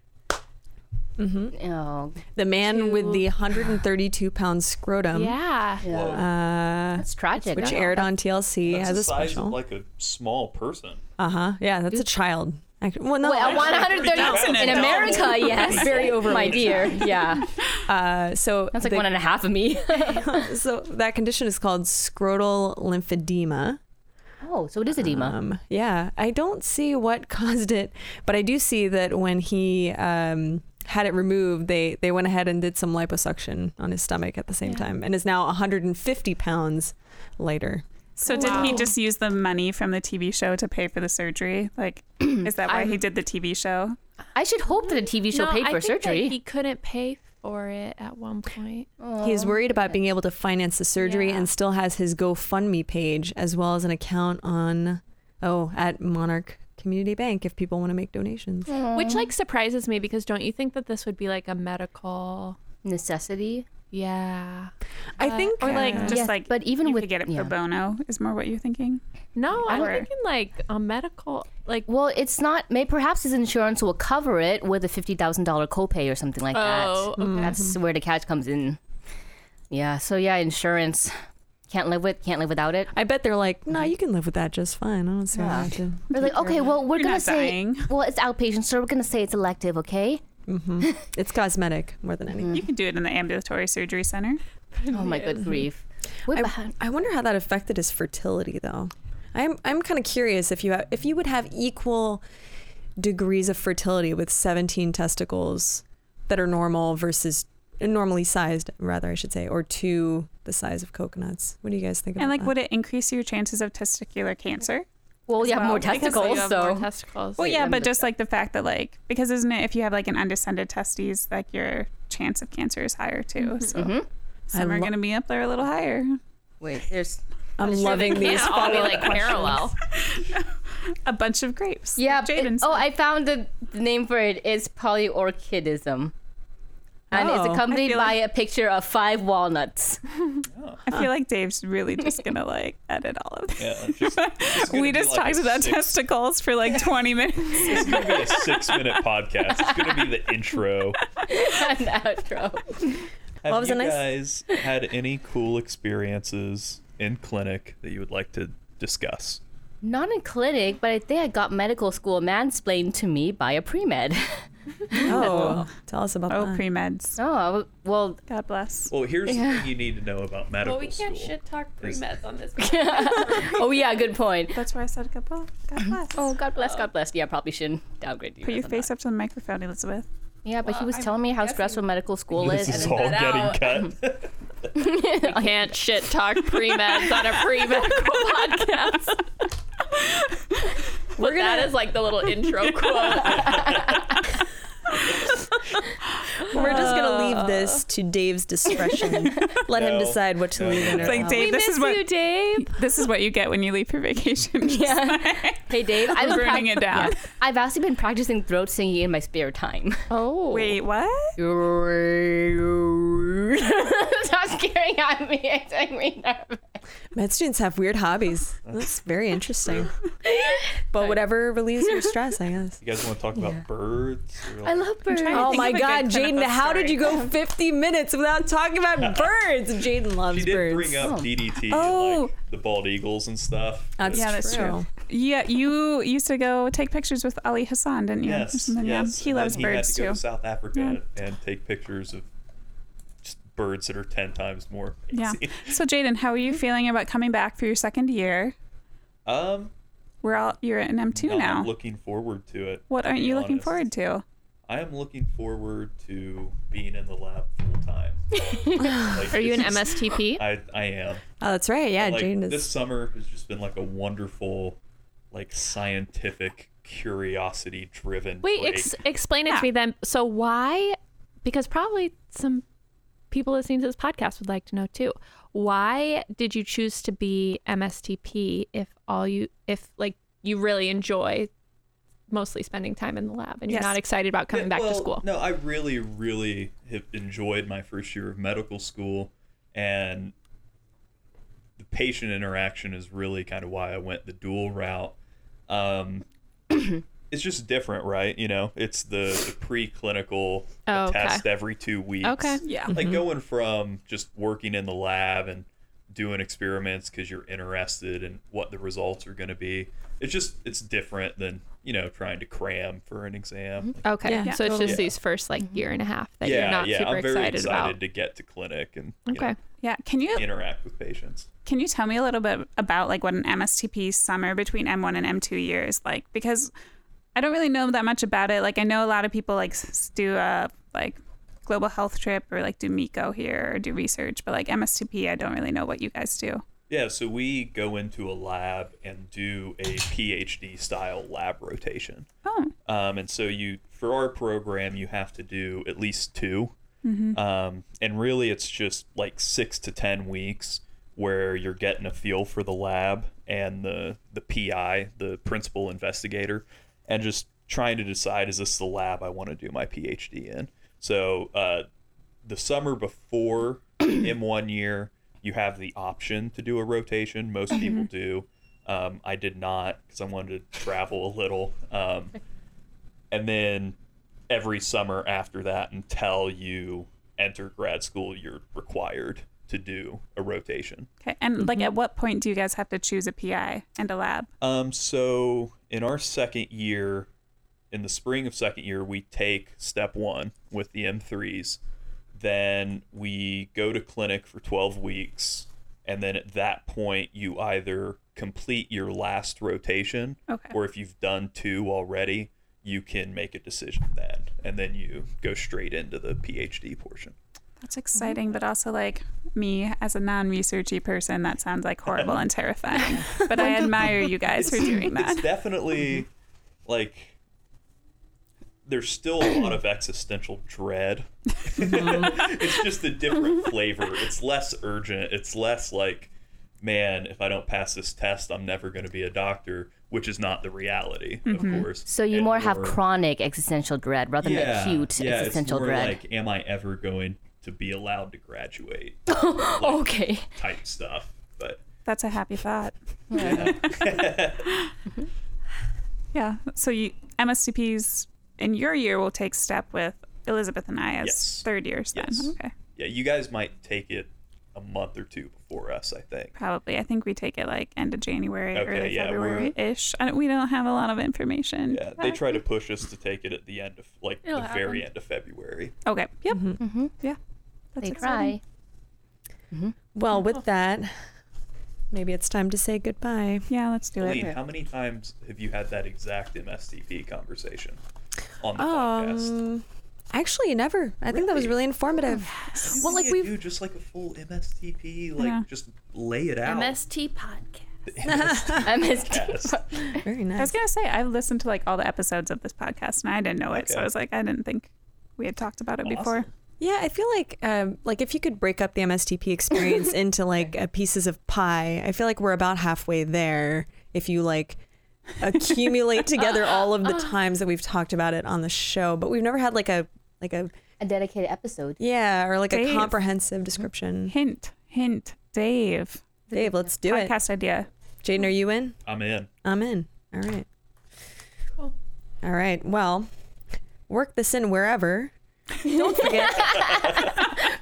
Mm-hmm. Oh, the man with the 132-pound scrotum. Yeah. That's tragic. Which aired on TLC as a special. That's the size of like a small person. Uh-huh. Yeah, that's a child. Well, no, 130 in America, yes. Very over, my dear. Yeah. So that's like 1.5 of me. So that condition is called scrotal lymphedema. Oh, so it is edema. Yeah. I don't see what caused it, but I do see that when he had it removed, they went ahead and did some liposuction on his stomach at the same time, and is now 150 pounds lighter. So did he just use the money from the TV show to pay for the surgery? Like, is that why he did the TV show? I should hope that a TV show paid for surgery. That he couldn't pay for it at one point. He's worried about being able to finance the surgery and still has his GoFundMe page, as well as an account on, at Monarch Community Bank if people want to make donations. Aww. Which, like, surprises me, because don't you think that this would be like a medical necessity? Yeah, I think, or like just like, but even you with could get it pro bono is more what you're thinking. No, I'm thinking like a medical, like, well, it's not. Maybe perhaps his insurance will cover it with a $50,000 copay or something like that. Okay. That's where the catch comes in. Yeah. So yeah, insurance. Can't live without it. I bet they're like, no, you can live with that just fine. I don't see why I do. They're like, okay, well, we're going to say, well, it's outpatient, so we're going to say it's elective, okay? Mm-hmm. It's cosmetic more than anything. You can do it in the ambulatory surgery center. Oh, my good grief. I wonder how that affected his fertility, though. I'm kind of curious if you would have equal degrees of fertility with 17 testicles that are normal versus normally sized, rather, I should say, or two the size of coconuts. What do you guys think about that? And, like, would it increase your chances of testicular cancer? Well, you have more testicles, so. Well, yeah, but just, like, the fact that, like, because isn't it if you have, like, an undescended testes, like, your chance of cancer is higher, too. Mm-hmm. So some are going to be up there a little higher. Wait, there's... I'm loving these. All be, like, parallel. A bunch of grapes. Yeah. I found the name for it. It's polyorchidism. And it's accompanied by a picture of 5 walnuts. I feel like Dave's really just going to, like, edit all of this. Yeah, we just talked about testicles for, like, 20 minutes. This is going to be a 6-minute podcast. It's going to be the intro. And outro. Have you guys had any cool experiences in clinic that you would like to discuss? Not in clinic, but I think I got medical school mansplained to me by a pre-med. Oh, tell us about that. Oh, pre-meds. Oh, well, God bless. Well, here's the thing you need to know about medical school. Well, we can't shit talk pre-meds on this podcast. Oh, yeah, good point. That's why I said God bless. Oh, God bless, God bless. Yeah, probably shouldn't downgrade you. Put your face up to the microphone, Elizabeth. Yeah, but he was telling me how stressful medical school is. This is all getting cut. I can't shit talk pre-meds on a pre-medical podcast. But that is like the little intro quote. We're just gonna leave this to Dave's discretion. Let him decide what to leave in. It's like, Dave, this is what you get when you leave for vacation. Hey, Dave, I'm burning it down. I've actually been practicing throat singing in my spare time. Oh, wait, what? Stop staring at me. It's making me nervous. Med students have weird hobbies. That's very interesting. But whatever relieves your stress, I guess. You guys want to talk about birds? I love birds. Oh my God, Jayden, how did you go 50 minutes without talking about birds? Jayden loves birds. She did bring up DDT and like the bald eagles and stuff. That's true. Yeah, you used to go take pictures with Ali Hassan, didn't you? Yes. He loves birds too. He had to go to South Africa and take pictures of birds that are 10 times more amazing. Yeah. So Jayden, how are you feeling about coming back for your second year? You're in M2 now. I'm looking forward to it. What aren't you looking forward to? I am looking forward to being in the lab full time. Like, are you an MSTP? I am. Oh, that's right. Yeah, like, Jayden is... This summer has just been like a wonderful, like, scientific curiosity driven. Wait, explain it to me then. So why? Because probably some people listening to this podcast would like to know too. Why did you choose to be MSTP if you really enjoy mostly spending time in the lab and you're not excited about coming back to school? No, I really, really have enjoyed my first year of medical school, and the patient interaction is really kind of why I went the dual route. It's just different, right? You know, it's the preclinical test every 2 weeks. Okay. Yeah. Like going from just working in the lab and doing experiments because you're interested in what the results are going to be. It's different than, you know, trying to cram for an exam. Okay. Yeah. So it's just these first like year and a half that you're not super excited about. Yeah, I'm very excited to get to clinic and Can you interact with patients? Can you tell me a little bit about like what an MSTP summer between M1 and M2 years like? Because I don't really know that much about it. Like, I know a lot of people like do a like Global Health Trip or like do MECO here or do research, but like MSTP, I don't really know what you guys do. Yeah, so we go into a lab and do a PhD style lab rotation. Oh. And so for our program, you have to do at least two. Mm-hmm. And really it's just like 6 to 10 weeks where you're getting a feel for the lab and the PI, the principal investigator, and just trying to decide, is this the lab I want to do my PhD in? So the summer before M1 year, you have the option to do a rotation. Most people do. I did not because I wanted to travel a little. And then every summer after that until you enter grad school, you're required to do a rotation. Okay. And like at what point do you guys have to choose a PI and a lab? So in our second year, in the spring of second year, we take step one with the M3s. Then we go to clinic for 12 weeks. And then at that point, you either complete your last rotation, or if you've done two already, you can make a decision then. And then you go straight into the PhD portion. That's exciting, but also like me as a non-researchy person, that sounds like horrible and terrifying. But I admire you guys for doing that. It's definitely like... there's still a lot of existential dread. It's just a different flavor. It's less urgent. It's less like, man, if I don't pass this test, I'm never going to be a doctor, which is not the reality, of course. So you more have chronic existential dread rather than acute existential dread. It's more like, am I ever going to be allowed to graduate? Like, okay. Type stuff. But that's a happy thought. Yeah. Yeah. So you MSTPs... in your year, we'll take step with Elizabeth and I as third years then. Yes. Okay. Yeah, you guys might take it a month or two before us, I think. Probably. I think we take it like end of January, early February-ish. We don't have a lot of information. Yeah, they try to push us to take it at the end of, like, it'll the happen. Very end of February. Okay. Yep. Mm-hmm. Yeah. That's exciting. They try. Mm-hmm. Well, with that... maybe it's time to say goodbye. Yeah, let's do it. How many times have you had that exact MSTP conversation on the podcast? Actually, never. I think that was really informative. Yes. Well, like we do just like a full MSTP, like just lay it out. MST podcast. MST. Very nice. I was gonna say I've listened to like all the episodes of this podcast and I didn't know it, so I was like, I didn't think we had talked about it before. Yeah, I feel like if you could break up the MSTP experience into like pieces of pie, I feel like we're about halfway there if you like accumulate together all of the times that we've talked about it on the show, but we've never had like a dedicated episode. Yeah, or like a comprehensive description. Hint, Dave. Dave, let's do it. Podcast idea. Jayden, are you in? I'm in. All right. Cool. All right. Well, work this in wherever. Don't forget,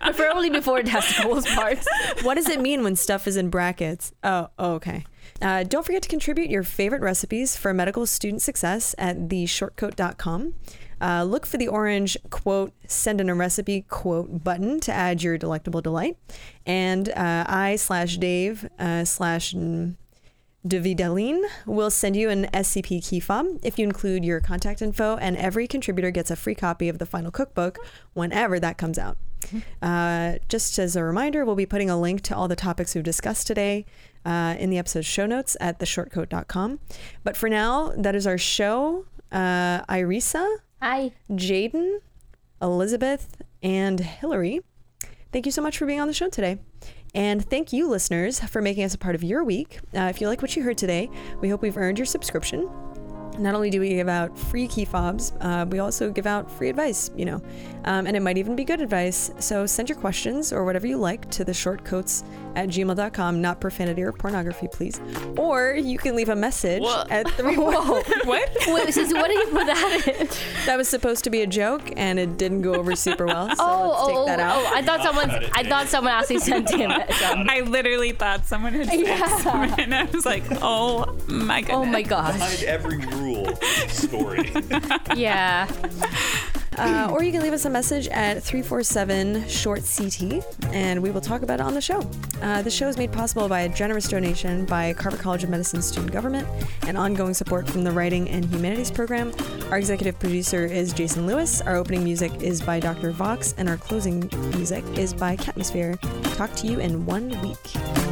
preferably before decimals parts. What does it mean when stuff is in brackets? Oh, okay. Don't forget to contribute your favorite recipes for medical student success at theshortcoat.com. Look for the orange quote, send in a recipe quote button to add your delectable delight. And I/Dave/Davidaline will send you an SCP key fob if you include your contact info, and every contributor gets a free copy of the final cookbook whenever that comes out. Just as a reminder, we'll be putting a link to all the topics we've discussed today in the episode's show notes at theshortcoat.com. But for now, that is our show. Irisa, hi, Jayden, Elizabeth, and Hillary. Thank you so much for being on the show today. And thank you, listeners, for making us a part of your week. If you like what you heard today, we hope we've earned your subscription. Not only do we give out free key fobs, we also give out free advice, and it might even be good advice. So send your questions or whatever you like to theshortcoats@gmail.com, not profanity or pornography, please. Or you can leave a message at 3-1. What? Wait, so what did you put that in? That was supposed to be a joke, and it didn't go over super well, so let's take that out. I thought someone actually sent in it. I literally thought someone had sent it, and I was like, oh my goodness. Oh my gosh. Behind every rule story. Yeah. Or you can leave us a message at 347-SHORT-CT, and we will talk about it on the show. The show is made possible by a generous donation by Carver College of Medicine student government and ongoing support from the Writing and Humanities program. Our executive producer is Jason Lewis. Our opening music is by Dr. Vox, and our closing music is by Catmosphere. Talk to you in 1 week.